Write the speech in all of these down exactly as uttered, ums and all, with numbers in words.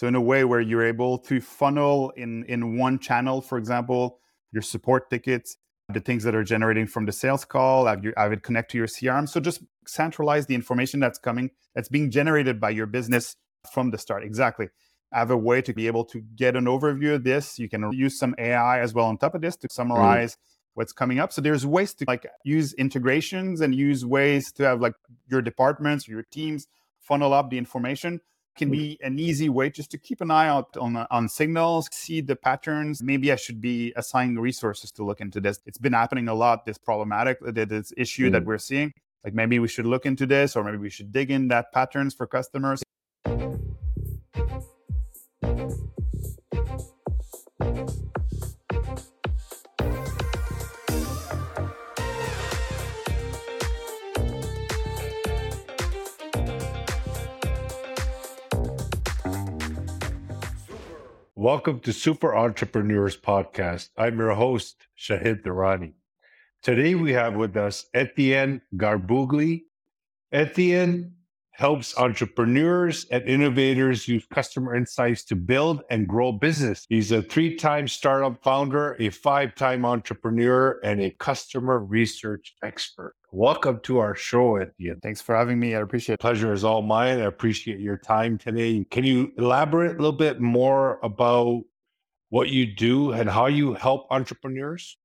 So in a way where you're able to funnel in, in one channel, for example, your support tickets, the things that are generating from the sales call, have, you, have it connect to your C R M. So just centralize the information that's coming, that's being generated by your business from the start. Exactly. Have a way to be able to get an overview of this. You can use some A I as well on top of this to summarize mm-hmm. what's coming up. So there's ways to like use integrations and use ways to have like your departments, your teams funnel up the information. Can be an easy way just to keep an eye out on, on signals, see the patterns. Maybe I should be assigning resources to look into this. It's been happening a lot, this problematic, this issue mm. that we're seeing. Like maybe we should look into this, or maybe we should dig in that patterns for customers. Welcome to Super Entrepreneurs Podcast. I'm your host, Shahid Durrani. Today we have with us Etienne Garbugli. Etienne helps entrepreneurs and innovators use customer insights to build and grow business. He's a three-time startup founder, a five-time entrepreneur, and a customer research expert. Welcome to our show, Etienne. Thanks for having me. I appreciate it. Pleasure is all mine. I appreciate your time today. Can you elaborate a little bit more about what you do and how you help entrepreneurs?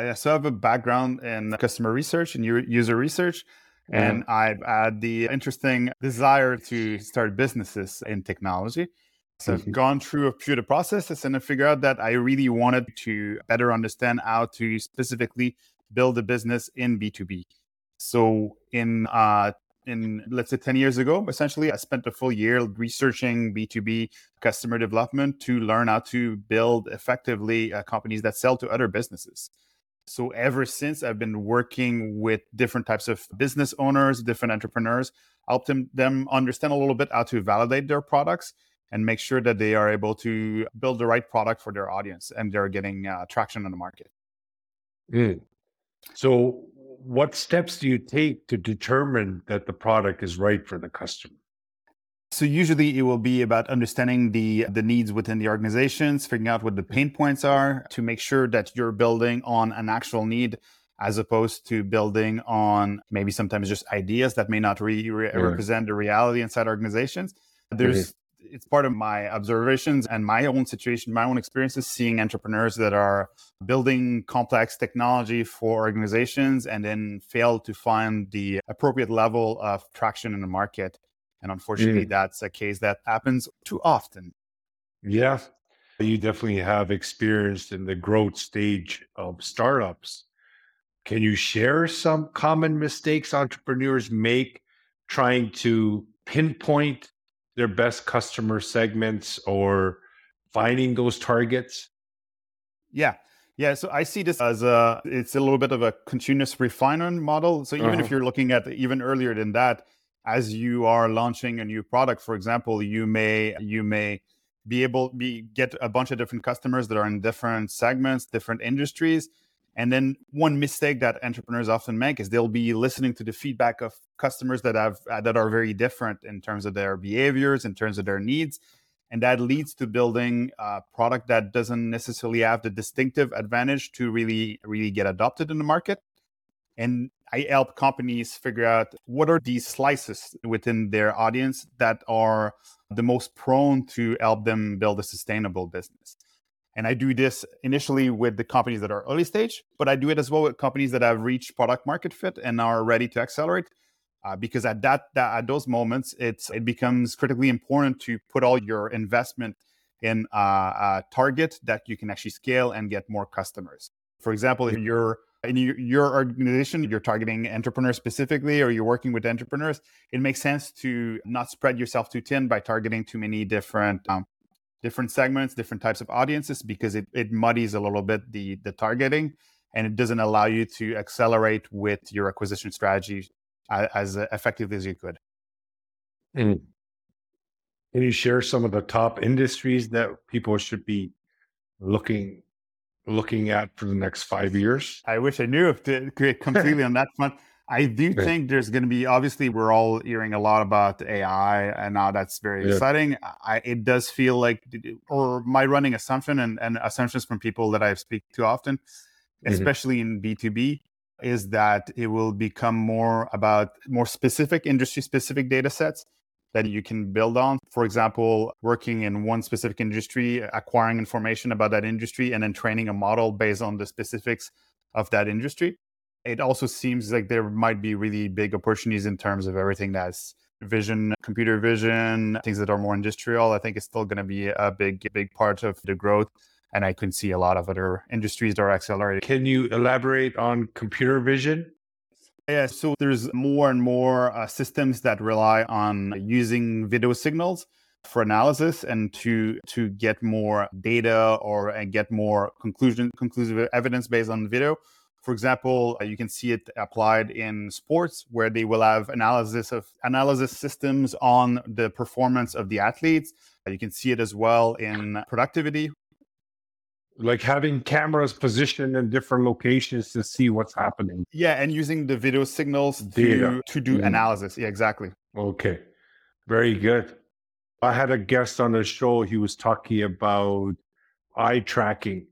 I so I have a background in customer research and user research, mm-hmm. and I've had the interesting desire to start businesses in technology. So I've gone through a few of the processes and I figured out that I really wanted to better understand how to specifically build a business in B two B. So in, uh, in let's say ten years ago, essentially, I spent a full year researching B two B customer development to learn how to build effectively uh, companies that sell to other businesses. So ever since, I've been working with different types of business owners, different entrepreneurs, help them, them understand a little bit how to validate their products and make sure that they are able to build the right product for their audience and they're getting uh, traction on the market. Mm. So what steps do you take to determine that the product is right for the customer? So usually it will be about understanding the, the needs within the organizations, figuring out what the pain points are to make sure that you're building on an actual need as opposed to building on maybe sometimes just ideas that may not really re- yeah. represent the reality inside organizations. There's yeah. It's part of my observations and my own situation, my own experiences, seeing entrepreneurs that are building complex technology for organizations and then fail to find the appropriate level of traction in the market. And unfortunately, mm. that's a case that happens too often. Yeah, you definitely have experience in the growth stage of startups. Can you share some common mistakes entrepreneurs make trying to pinpoint their best customer segments or finding those targets? Yeah. Yeah, so I see this as a, it's a little bit of a continuous refinement model. So even uh-huh. if you're looking at even earlier than that, as you are launching a new product, for example, you may you may be able be get a bunch of different customers that are in different segments, different industries. And then one mistake that entrepreneurs often make is they'll be listening to the feedback of customers that have that are very different in terms of their behaviors, in terms of their needs. And that leads to building a product that doesn't necessarily have the distinctive advantage to really, really get adopted in the market. And I help companies figure out what are these slices within their audience that are the most prone to help them build a sustainable business. And I do this initially with the companies that are early stage, but I do it as well with companies that have reached product market fit and are ready to accelerate. Uh, because at that, that at those moments, it's it becomes critically important to put all your investment in a, a target that you can actually scale and get more customers. For example, if you're in your organization, you're targeting entrepreneurs specifically, or you're working with entrepreneurs, it makes sense to not spread yourself too thin by targeting too many different um, different segments, different types of audiences, because it, it muddies a little bit the the targeting, and it doesn't allow you to accelerate with your acquisition strategy as, as effectively as you could. And can you share some of the top industries that people should be looking looking at for the next five years? I wish I knew if to completely on that front. I do yeah. think there's going to be, obviously, we're all hearing a lot about A I, and now that's very yeah. exciting. I, it does feel like, or my running assumption and, and assumptions from people that I speak to often, mm-hmm. especially in B two B, is that it will become more about more specific industry-specific data sets that you can build on. For example, working in one specific industry, acquiring information about that industry, and then training a model based on the specifics of that industry. It also seems like there might be really big opportunities in terms of everything that's vision, computer vision, things that are more industrial. I think it's still going to be a big, big part of the growth. And I can see a lot of other industries that are accelerating. Can you elaborate on computer vision? Yeah, so there's more and more uh, systems that rely on using video signals for analysis and to to get more data or uh, get more conclusion, conclusive evidence based on video. For example, uh, you can see it applied in sports where they will have analysis of analysis systems on the performance of the athletes. Uh, you can see it as well in productivity. Like having cameras positioned in different locations to see what's happening. Yeah, and using the video signals Data. to, to do mm. analysis. Yeah, exactly. Okay, very good. I had a guest on the show. He was talking about eye tracking,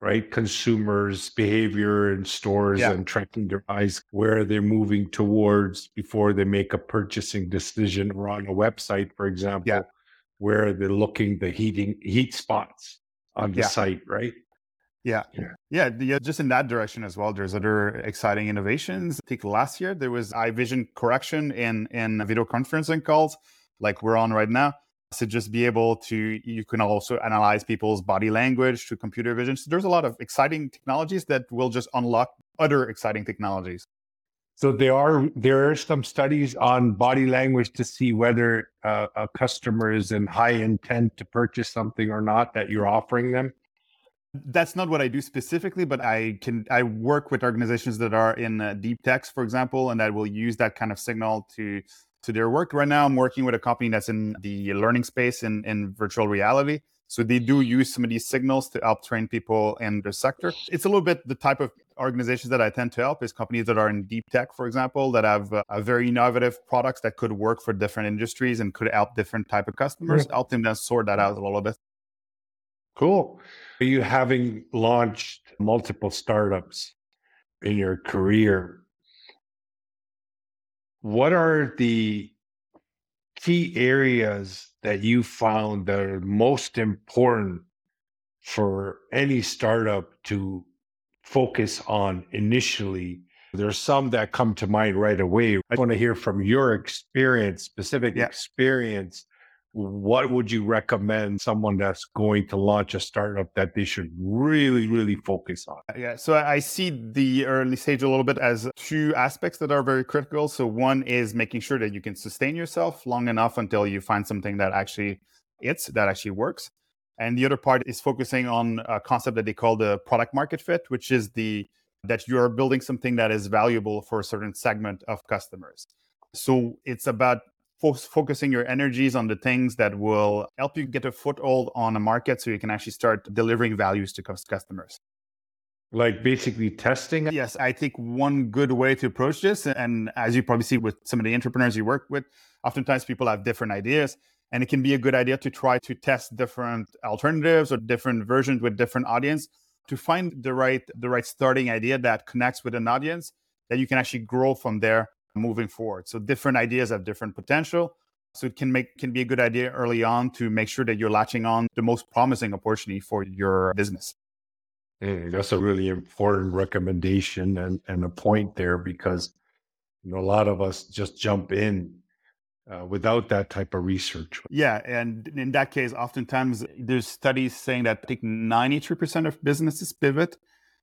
right? Consumers' behavior in stores yeah. and tracking their eyes, where they're moving towards before they make a purchasing decision, or on a website, for example, yeah. where they're looking the heating heat spots. On the yeah. site, right? Yeah. yeah. Yeah. Just in that direction as well, there's other exciting innovations. I think last year there was eye vision correction in, in video conferencing calls like we're on right now. So just be able to, you can also analyze people's body language through computer vision. So there's a lot of exciting technologies that will just unlock other exciting technologies. So there are, there are some studies on body language to see whether uh, a customer is in high intent to purchase something or not that you're offering them? That's not what I do specifically, but I can I work with organizations that are in uh, deep techs, for example, and that will use that kind of signal to to their work. Right now, I'm working with a company that's in the learning space in, in virtual reality. So they do use some of these signals to help train people in their sector. It's a little bit the type of organizations that I tend to help is companies that are in deep tech, for example, that have uh, a very innovative products that could work for different industries and could help different type of customers, mm-hmm. help them then sort that out a little bit. Cool. Are you having launched multiple startups in your career? What are the key areas that you found that are most important for any startup to focus on initially? There's some that come to mind right away. I want to hear from your experience, specific yeah. experience. What would you recommend someone that's going to launch a startup that they should really, really focus on? Yeah, so I see the early stage a little bit as two aspects that are very critical. So one is making sure that you can sustain yourself long enough until you find something that actually it's that actually works. And the other part is focusing on a concept that they call the product market fit, which is the that you are building something that is valuable for a certain segment of customers. So it's about focusing your energies on the things that will help you get a foothold on a market so you can actually start delivering values to customers. Like basically testing? Yes, I think one good way to approach this, and as you probably see with some of the entrepreneurs you work with, oftentimes people have different ideas, and it can be a good idea to try to test different alternatives or different versions with different audience to find the right the right starting idea that connects with an audience that you can actually grow from there moving forward. So different ideas have different potential. So it can make can be a good idea early on to make sure that you're latching on the most promising opportunity for your business. Hey, that's a really important recommendation and, and a point there, because you know a lot of us just jump in uh, without that type of research. Yeah. And in that case, oftentimes there's studies saying that I think ninety-three percent of businesses pivot,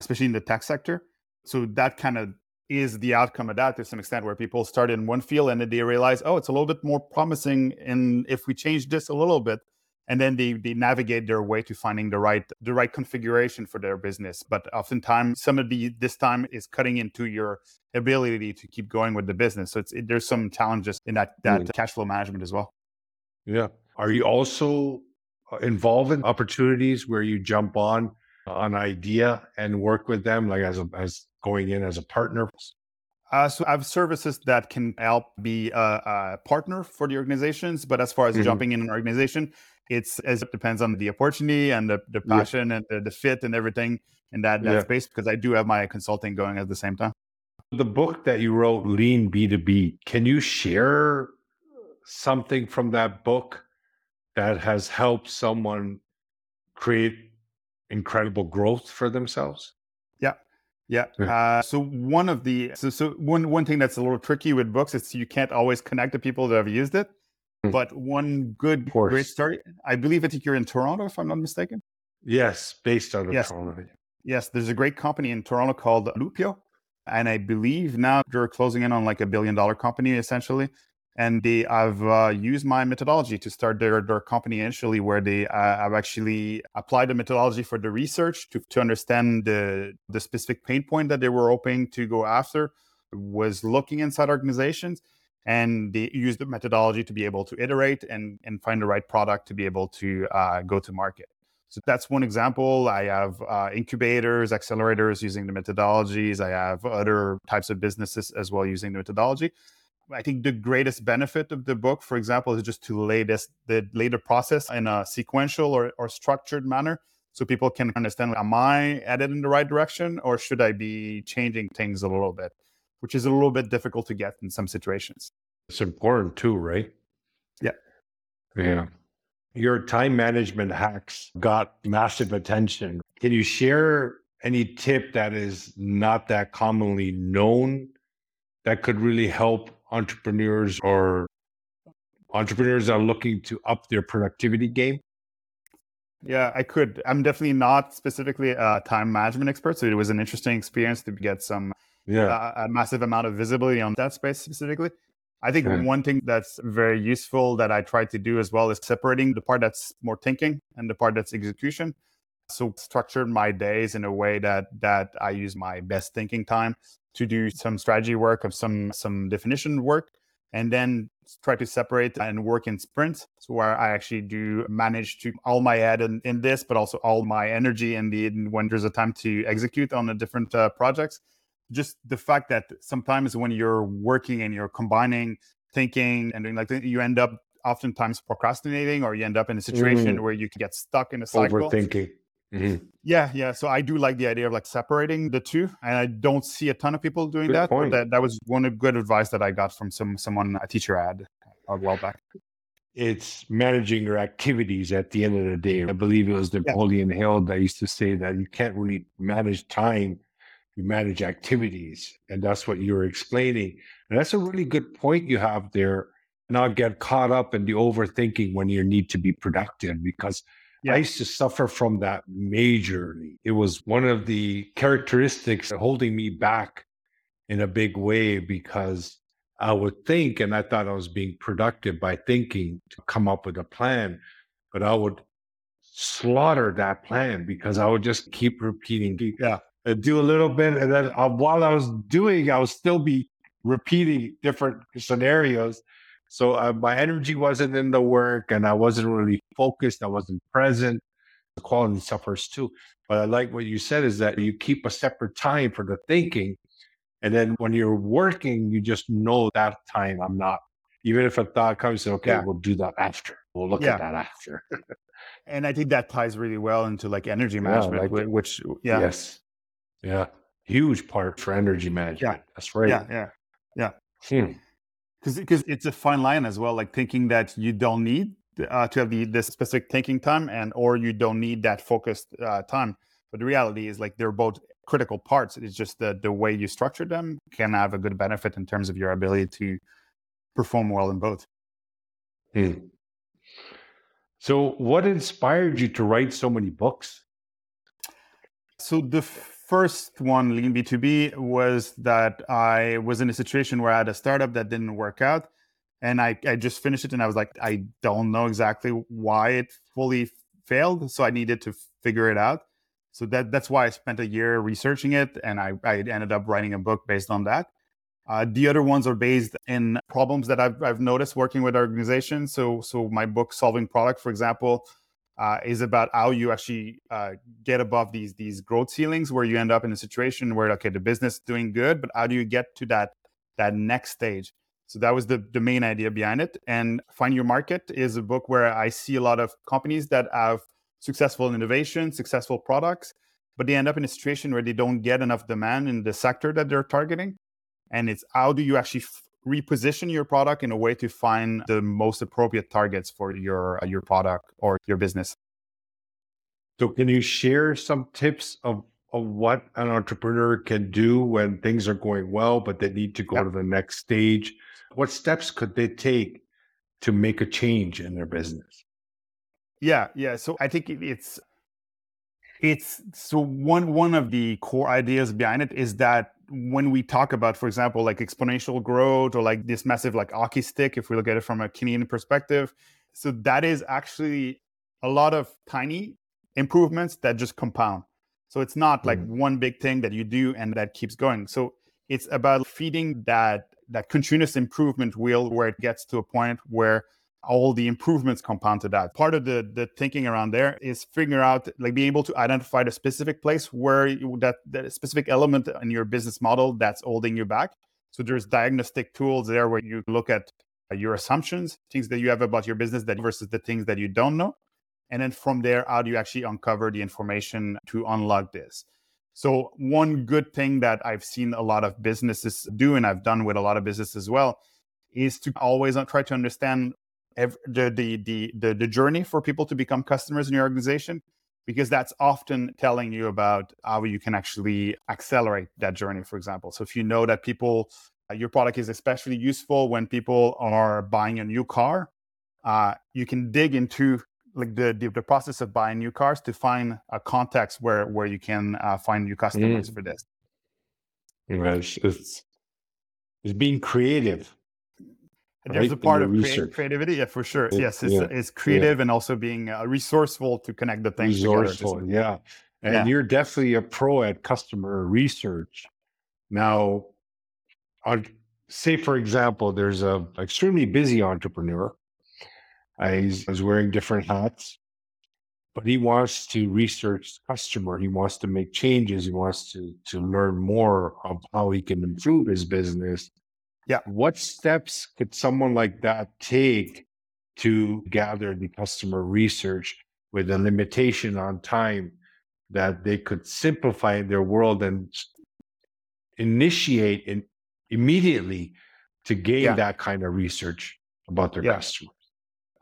especially in the tech sector. So that kind of is the outcome of that to some extent, where people start in one field and then they realize, oh, it's a little bit more promising, and if we change this a little bit, and then they they navigate their way to finding the right the right configuration for their business. But oftentimes, some of the this time is cutting into your ability to keep going with the business. So it's it, there's some challenges in that that mm. cash flow management as well. Yeah. Are you also involved in opportunities where you jump on an idea and work with them, like as a as going in as a partner? Uh, so I have services that can help be a, a partner for the organizations. But as far as mm-hmm. jumping in an organization, it's as it depends on the opportunity and the, the passion yeah. and the, the fit and everything in that, that yeah. space, because I do have my consulting going at the same time. The book that you wrote, Lean B two B, can you share something from that book that has helped someone create incredible growth for themselves? Yeah. Yeah. Uh, so one of the so, so one one thing that's a little tricky with books is you can't always connect to people that have used it. Mm. But one good great story, I believe I think you're in Toronto, if I'm not mistaken. Yes, based out of yes. Toronto. Yes, there's a great company in Toronto called Loopio, and I believe now they're closing in on like a billion dollar company essentially. And they have uh, used my methodology to start their, their company initially, where they uh, have actually applied the methodology for the research to, to understand the, the specific pain point that they were hoping to go after, was looking inside organizations. And they used the methodology to be able to iterate and, and find the right product to be able to uh, go to market. So that's one example. I have uh, incubators, accelerators using the methodologies. I have other types of businesses as well using the methodology. I think the greatest benefit of the book, for example, is just to lay this, the, lay the process in a sequential or, or structured manner, so people can understand, am I headed in the right direction, or should I be changing things a little bit, which is a little bit difficult to get in some situations. It's important too, right? Yeah. Yeah. Your time management hacks got massive attention. Can you share any tip that is not that commonly known that could really help entrepreneurs or entrepreneurs are looking to up their productivity game? Yeah, I could. I'm definitely not specifically a time management expert, so it was an interesting experience to get some yeah. uh, a massive amount of visibility on that space specifically. I think yeah. one thing that's very useful that I try to do as well is separating the part that's more thinking and the part that's execution. So structured my days in a way that that I use my best thinking time to do some strategy work, of some some definition work, and then try to separate and work in sprints. So where I actually do manage to all my head in, in this, but also all my energy in the when there's a time to execute on the different uh, projects. Just the fact that sometimes when you're working and you're combining thinking and doing like that, you end up oftentimes procrastinating, or you end up in a situation mm. where you can get stuck in a cycle. Overthinking. Mm-hmm. Yeah, yeah. So I do like the idea of like separating the two, and I don't see a ton of people doing good that, point. But that. That was one of good advice that I got from some someone, a teacher I had a while back. It's managing your activities at the end of the day. I believe it was Napoleon yeah. Hill that used to say that you can't really manage time, you manage activities. And that's what you were explaining. And that's a really good point you have there. Not get caught up in the overthinking when you need to be productive, because yeah. I used to suffer from that majorly. It was one of the characteristics holding me back in a big way, because I would think, and I thought I was being productive by thinking to come up with a plan, but I would slaughter that plan because I would just keep repeating, yeah, I'd do a little bit. And then uh, while I was doing, I would still be repeating different scenarios. So uh, my energy wasn't in the work, and I wasn't really focused. I wasn't present. The quality suffers too. But I like what you said, is that you keep a separate time for the thinking. And then when you're working, you just know that time I'm not. Even if a thought comes, okay, yeah. we'll do that after. We'll look yeah. at that after. And I think that ties really well into like energy management, yeah, like which, yeah. Yes. Yeah. Huge part for energy management. Yeah. That's right. Yeah. Yeah. Yeah. Hmm. Because it's a fine line as well, like thinking that you don't need uh, to have the, the specific thinking time, and or you don't need that focused uh, time. But the reality is like they're both critical parts. It's just the, the way you structure them can have a good benefit in terms of your ability to perform well in both. Hmm. So what inspired you to write so many books? So the f- First one, Lean B two B, was that I was in a situation where I had a startup that didn't work out, and I, I just finished it, and I was like, I don't know exactly why it fully failed, so I needed to figure it out. So that that's why I spent a year researching it, and I, I ended up writing a book based on that. Uh, the other ones are based in problems that I've I've noticed working with organizations. So so my book, Solving Product, for example, uh, is about how you actually uh, get above these these growth ceilings, where you end up in a situation where, okay, the business is doing good, but how do you get to that that next stage? So that was the, the main idea behind it. And Find Your Market is a book where I see a lot of companies that have successful innovation, successful products, but they end up in a situation where they don't get enough demand in the sector that they're targeting. And it's how do you actually f- reposition your product in a way to find the most appropriate targets for your, your product or your business. So can you share some tips of, of what an entrepreneur can do when things are going well, but they need to go yeah. to the next stage? What steps could they take to make a change in their business? Yeah, yeah. So I think it's it's so one one of the core ideas behind it is that when we talk about, for example, like exponential growth or like this massive like hockey stick, if we look at it from a Canadian perspective, so that is actually a lot of tiny improvements that just compound. So it's not like mm-hmm. one big thing that you do and that keeps going. So it's about feeding that that continuous improvement wheel, where it gets to a point where all the improvements compound to that. Part of the the thinking around there is figuring out, like being able to identify the specific place where you, that, that specific element in your business model that's holding you back. So there's diagnostic tools there where you look at your assumptions, things that you have about your business that versus the things that you don't know. And then from there, how do you actually uncover the information to unlock this? So one good thing that I've seen a lot of businesses do, and I've done with a lot of businesses as well, is to always try to understand every, the, the the the the journey for people to become customers in your organization, because that's often telling you about how you can actually accelerate that journey, for example. So if you know that people, uh, your product is especially useful when people are buying a new car, uh, you can dig into like the, the the process of buying new cars to find a context where where you can uh, find new customers mm. for this. Yeah, it's, it's, it's being creative. There's right? a part of creative, creativity, yeah, for sure. It, yes, it's, yeah, it's creative yeah. and also being uh, resourceful to connect the things resourceful, together. Resourceful, yeah. And yeah. you're definitely a pro at customer research. Now, I'll say, for example, there's a extremely busy entrepreneur. I was wearing different hats, but he wants to research the customer. He wants to make changes. He wants to, to learn more of how he can improve his business. Yeah. What steps could someone like that take to gather the customer research with a limitation on time that they could simplify their world and initiate in, immediately to gain yeah. that kind of research about their yeah. customer?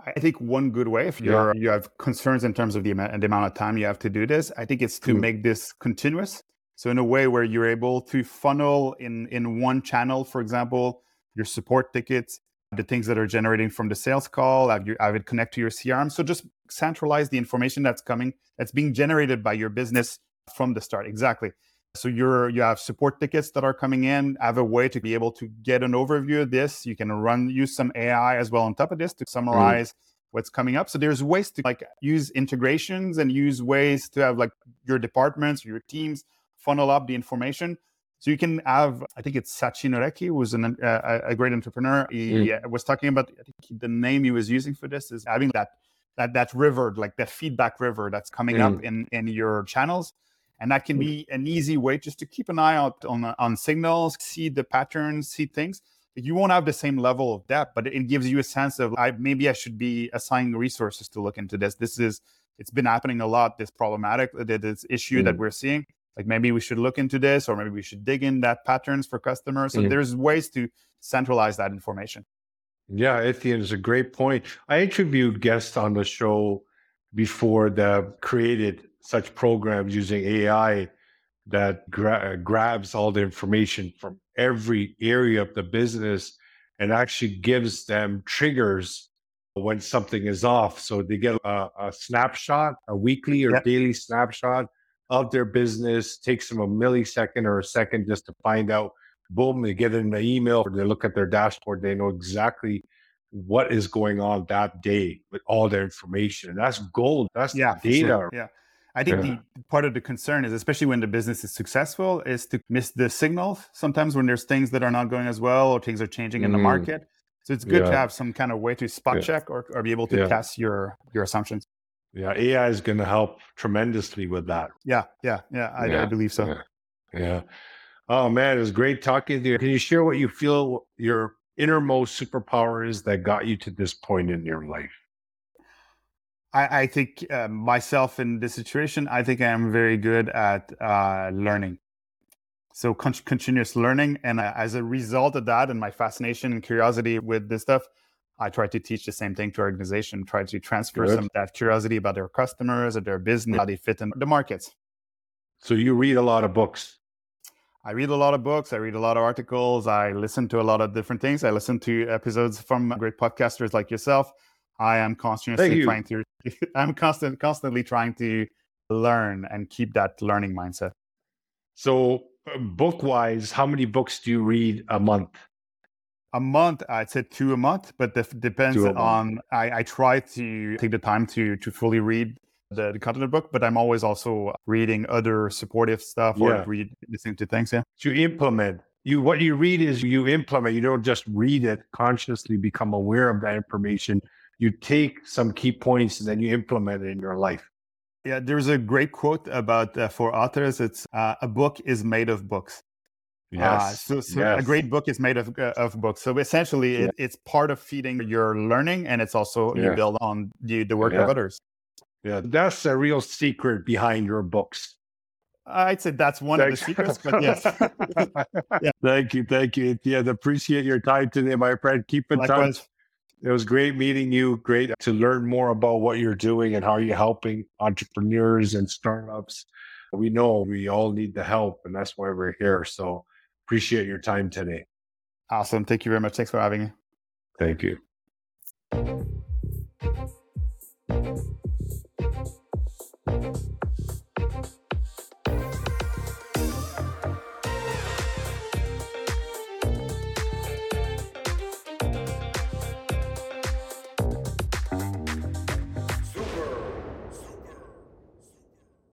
I think one good way, if you're yeah. you have concerns in terms of the, ima- the amount of time you have to do this, I think it's to mm. make this continuous. So in a way where you're able to funnel in, in one channel, for example, your support tickets, the things that are generating from the sales call, have, your, have it connect to your C R M. So just centralize the information that's coming, that's being generated by your business from the start. Exactly. So you're you have support tickets that are coming in, have a way to be able to get an overview of this. You can run use some A I as well on top of this to summarize mm-hmm. what's coming up. So there's ways to like use integrations and use ways to have like your departments, your teams funnel up the information. So you can have, I think it's Sachin Rekhi, who's an, uh, a great entrepreneur. He mm-hmm. was talking about, I think the name he was using for this is having that that that river, like that feedback river that's coming mm-hmm. up in, in your channels. And that can be an easy way just to keep an eye out on on signals, see the patterns, see things. You won't have the same level of depth, but it gives you a sense of I, maybe I should be assigning resources to look into this. This is, it's been happening a lot, this problematic, this issue mm. that we're seeing. Like maybe we should look into this, or maybe we should dig in that patterns for customers. So mm. there's ways to centralize that information. Yeah, Etienne is a great point. I interviewed guests on the show before that created such programs using A I that gra- grabs all the information from every area of the business and actually gives them triggers when something is off. So they get a, a snapshot, a weekly or yep. daily snapshot of their business, takes them a millisecond or a second just to find out, boom, they get in the email or they look at their dashboard, they know exactly what is going on that day with all their information. And that's gold, that's yeah, data. Sure. Yeah. I think yeah. the part of the concern is, especially when the business is successful, is to miss the signals sometimes when there's things that are not going as well or things are changing mm. in the market. So it's good yeah. to have some kind of way to spot yeah. check or, or be able to yeah. test your, your assumptions. Yeah, A I is going to help tremendously with that. Yeah, yeah, yeah. I, yeah, I believe so. Yeah, yeah. Oh man, it was great talking to you. Can you share what you feel your innermost superpower is that got you to this point in your life? I, I think uh, myself in this situation, I think I am very good at uh, learning. So con- continuous learning. And uh, as a result of that and my fascination and curiosity with this stuff, I try to teach the same thing to our organization, try to transfer Good. some of that curiosity about their customers or their business, how they fit in the markets. So you read a lot of books. I read a lot of books. I read a lot of articles. I listen to a lot of different things. I listen to episodes from great podcasters like yourself. I am constantly trying to, I'm constant, constantly trying to learn and keep that learning mindset. So book-wise, how many books do you read a month? A month, I'd say two a month, but it depends on, I, I try to take the time to to fully read the, the content of the book, but I'm always also reading other supportive stuff yeah. or read, listening to things, yeah. To implement, you what you read is you implement, you don't just read it, consciously become aware of that information. You take some key points and then you implement it in your life. Yeah, there's a great quote about uh, for authors, it's uh, a book is made of books. Yes. Uh, so so yes. a great book is made of, uh, of books. So essentially, it, yeah. it's part of feeding your learning, and it's also yeah. you build on the, the work yeah. of others. Yeah, that's a real secret behind your books. I'd say that's one thank of the secrets, but yes. yeah. Thank you. Thank you. Yeah, appreciate your time today, my friend. Keep in Likewise. touch. It was great meeting you. Great to learn more about what you're doing and how you're helping entrepreneurs and startups. We know we all need the help, and that's why we're here. So appreciate your time today. Awesome. Thank you very much. Thanks for having me. Thank you.